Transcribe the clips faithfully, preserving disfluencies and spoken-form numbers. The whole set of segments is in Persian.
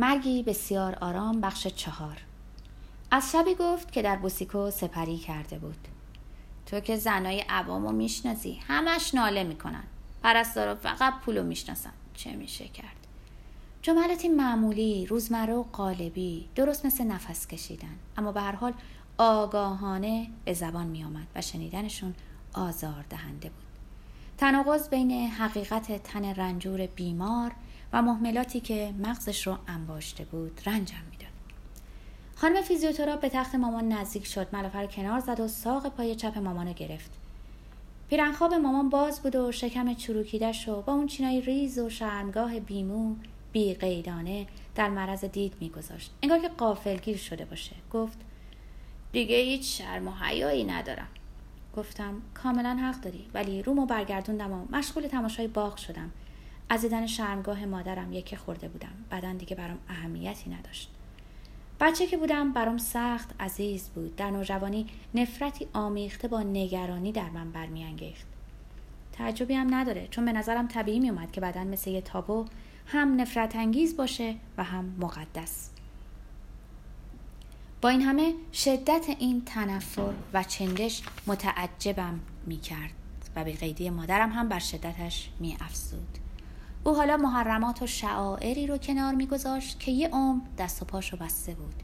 مرگی بسیار آرام بخش چهار. از شبی گفت که در بوسیکو سپری کرده بود. تو که زنای عوامو میشناسی، همش ناله میکنن. پرستارا فقط پولو میشناسن. چه میشه کرد؟ جملاتی معمولی، روزمره و قالبی، درست مثل نفس کشیدن، اما به هر حال آگاهانه به زبان میآمد و شنیدنشون آزاردهنده بود. تناقض بین حقیقت تن رنجور بیمار و محملاتی که مغزش رو انباشته بود رنجم میداد. خانم فیزیوتراپ به تخت مامان نزدیک شد، ملافه رو کنار زد و ساق پای چپ مامانو گرفت. پیرنخواب مامان باز بود و شکم چروکیده‌ش رو با اون چینای ریز و شرمگاه بیمو بی قیدانه در معرض دید میگذاشت، انگار که غافلگیر شده باشه. گفت دیگه هیچ شرم و حیایی ندارم. گفتم کاملا حق داری، ولی رومو برگردوندم و مشغول تماشای باغ شدم. از دیدن شرمگاه مادرم یکی خورده بودم، بدن دیگه برام اهمیتی نداشت. بچه که بودم برام سخت عزیز بود. در نوجوانی نفرتی آمیخته با نگرانی در من برمیانگیخت. تعجبی هم نداره، چون به نظرم طبیعی می اومد که بدن مثل یه تابو هم نفرت انگیز باشه و هم مقدس. با این همه شدت این تنفر و چندش متعجبم می کرد و به قیدی مادرم هم بر شدتش می افزود. او حالا محرمات و شعائری رو کنار می گذاشت که یه عمر دست و پاشو بسته بود.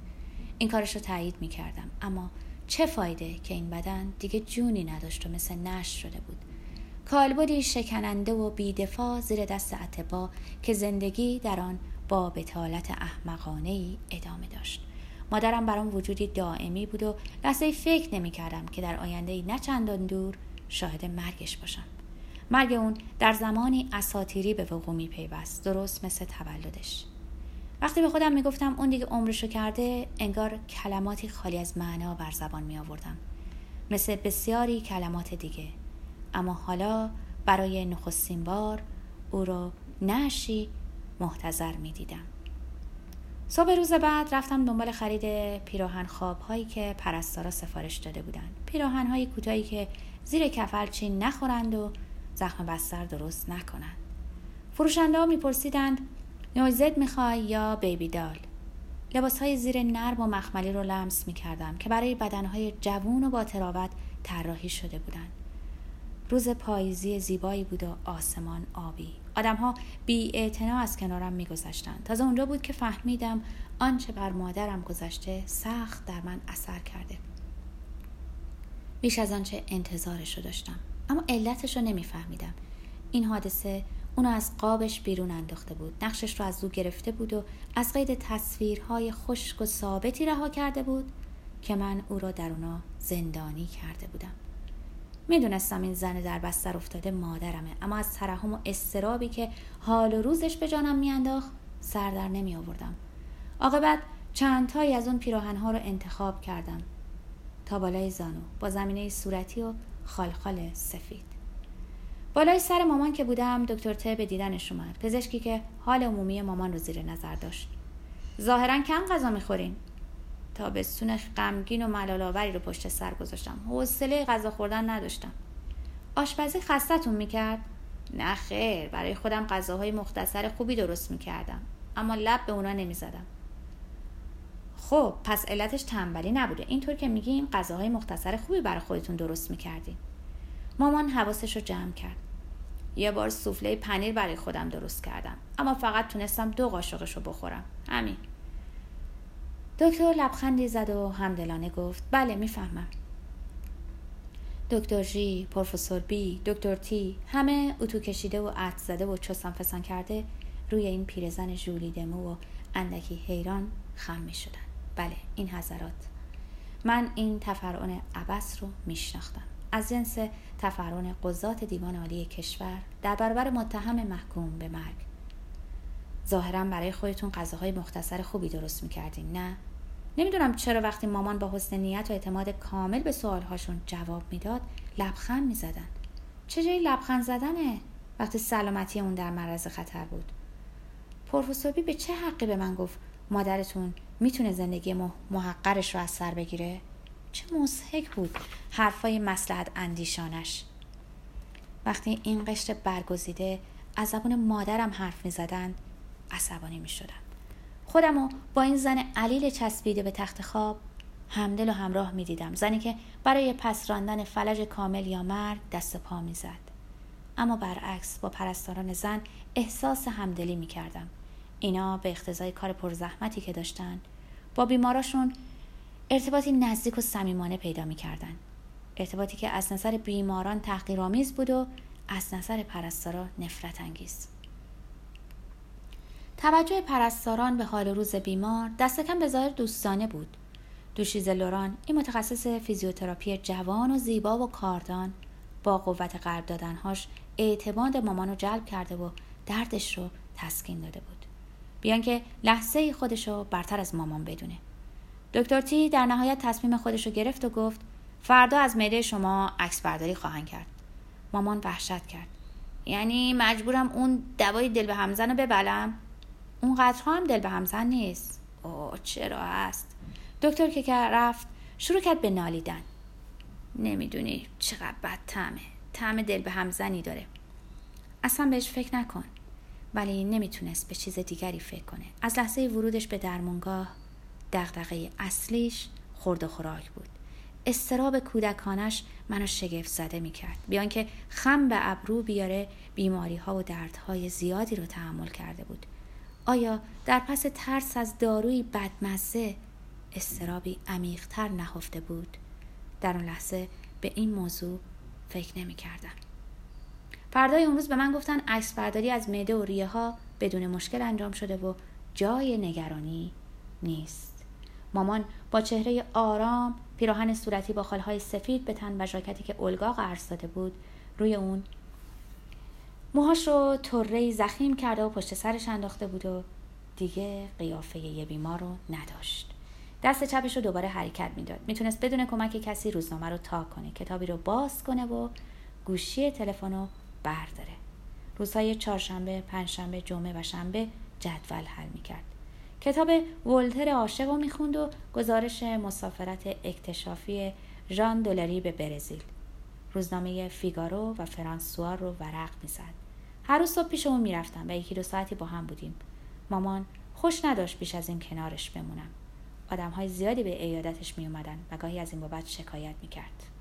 این کارش رو تایید می کردم، اما چه فایده که این بدن دیگه جونی نداشت و مثل نشت شده بود. کالبدی شکننده و بیدفاع زیر دست اتباع که زندگی در آن با بتالت احمقانه‌ای ادامه داشت. مادرم برام وجودی دائمی بود و لحظه‌ای فکر نمی کردم که در آینده‌ای نه چندان دور شاهد مرگش باشم. مرگ اون در زمانی اساطیری به وقوع می پیوست، درست مثل تولدش. وقتی به خودم می گفتم اون دیگه عمرشو کرده، انگار کلماتی خالی از معنا بر زبان می آوردم، مثل بسیاری کلمات دیگه. اما حالا برای نخستین بار او رو نشی محتضر می دیدم. صبح روز بعد رفتم دنبال خرید پیراهن خواب هایی که پرستارا سفارش داده بودن. پیراهن های کوتاهی که زیر کفل چین نخورند و زخم بستر درست نکنند. فروشنده ها می پرسیدند نوزد می خوای یا بیبی دال. لباس های زیر نرم و مخملی رو لمس می کردم که برای بدن های جوون و با تراوت طراحی شده بودند. روز پاییزی زیبایی بود و آسمان آبی. آدم‌ها بی‌اعتنا از کنارم می‌گذشتند. تازه اونجا بود که فهمیدم آنچه بر مادرم گذشته سخت در من اثر کرده، بیش از آنچه انتظارش رو داشتم، اما علتش رو نمی‌فهمیدم. این حادثه اونو از قابش بیرون انداخته بود، نقشش رو از او گرفته بود و از قید تصویرهای خشک و ثابتی رها کرده بود که من او را در اونا زندانی کرده بودم. می دونستم این زن در بستر افتاده مادرمه، اما از ترحم و اضطرابی که حال و روزش به جانم می انداخت سر در نمی آوردم. عاقبت چند تایی از اون پیراهنها رو انتخاب کردم تا بالای زانو با زمینه صورتی و خالخال سفید. بالای سر مامان که بودم دکتر ته به دیدنش اومد، پزشکی که حال عمومی مامان رو زیر نظر داشت. ظاهرا کم غذا می خورین. تابستون غمگین و ملال‌آوری رو پشت سر گذاشتم. حوصله غذا خوردن نداشتم. آشپزی خستتون میکرد؟ نه خیر، برای خودم غذاهای مختصر خوبی درست میکردم، اما لب به اونا نمیزدم. خب پس علتش تنبلی نبوده. اینطور که میگیم غذاهای مختصر خوبی برای خودتون درست میکردین. مامان حواسش رو جمع کرد. یه بار سوفله پنیر برای خودم درست کردم، اما فقط تونستم دو قاشقش رو بخورم. همین. دکتر لبخندی زد و همدلانه گفت بله میفهمم. دکتر جی، پروفسور بی، دکتر تی، همه اتو کشیده و عطر زده و چسان فسان کرده روی این پیرزن ژولیده مو و اندکی حیران خم میشدن. بله، این حضرات. من این تفرعون عبس رو میشناختم، از جنس تفرعون قضات دیوان عالی کشور در برابر متهم محکوم به مرگ. ظاهرا برای خودتون غذاهای مختصر خوبی درست میکردین، نه؟ نمیدونم چرا وقتی مامان با حسن نیت و اعتماد کامل به سوالهاشون جواب میداد لبخند میزدن. چه جای لبخند زدنه وقتی سلامتی اون در معرض خطر بود؟ پروفسور بی به چه حقی به من گفت مادرتون میتونه زندگی محقرش رو از سر بگیره؟ چه مضحک بود حرفای مصلحت اندیشانش. وقتی این قشر برگزیده از زبان مادرم حرف میزدن عصبانی می شدم. خودمو با این زن علیل چسبیده به تخت خواب همدل و همراه می دیدم. زنی که برای پس راندن فلج کامل یا مرگ دست پا می زد. اما برعکس با پرستاران زن احساس همدلی می کردم. اینا به اقتضای کار پرزحمتی که داشتن با بیماراشون ارتباطی نزدیک و صمیمانه پیدا می کردن. ارتباطی که از نظر بیماران تحقیرآمیز بود و از نظر پرستارا نفرت انگیز. توجه پرستاران به حال روز بیمار دست کم به ظاهر دوستانه بود. دوشیزه لوران، این متخصص فیزیوتراپی جوان و زیبا و کاردان، با قوت قلب دادنهاش اعتماد مامانو جلب کرده و دردش رو تسکین داده بود، بیان که لحظه خودشو برتر از مامان بدونه. دکتر تی در نهایت تصمیم خودشو گرفت و گفت فردا از معده شما عکس برداری خواهند کرد. مامان وحشت کرد. یعنی مجبورم اون دوای دل به همزن رو ببلم؟ اونقدرها هم دل به همزن نیست. اوه چرا هست؟ دکتر که رفت شروع کرد به نالیدن. نمیدونی چقدر بد طعمه. طعم دل به همزنی داره. اصلا بهش فکر نکن. ولی نمیتونست به چیز دیگری فکر کنه. از لحظه ورودش به درمونگاه دغدغه اصلیش خورد و خوراک بود. استراب کودکانش منو شگفت زده میکرد. بیان که خم به ابرو بیاره بیماری ها و دردهای زیادی رو تحمل کرده بود. آیا در پس ترس از دارویی بدمزه استرابی عمیق‌تر نهفته بود؟ در اون لحظه به این موضوع فکر نمی کردم. فردای اون روز به من گفتن عکس برداری از معده و ریه ها بدون مشکل انجام شده و جای نگرانی نیست. مامان با چهره آرام، پیراهن صورتی با خالهای سفید به تن و ژاکتی که اولگا قرض داده بود روی اون، موهاش رو تره‌ای ضخیم کرده و پشت سرش انداخته بود و دیگه قیافه یه بیمار رو نداشت. دست چپش رو دوباره حرکت میداد. میتونست بدون کمک کسی روزنامه رو تا کنه، کتابی رو باز کنه و گوشی تلفن رو برداره. روزهای چهارشنبه، پنجشنبه، جمعه و شنبه جدول حل میکرد. کتاب ولتر عاشق رو میخوند و گزارش مسافرت اکتشافی ژان دولاری به برزیل. روزنامه فیگارو و فرانسوار رو ورق میزد. هر روز صبح پیش اون میرفتم و یکی دو ساعتی با هم بودیم. مامان خوش نداشت بیش از این کنارش بمونم. آدم‌های زیادی به عیادتش می اومدن و گاهی از این بابت شکایت می کرد.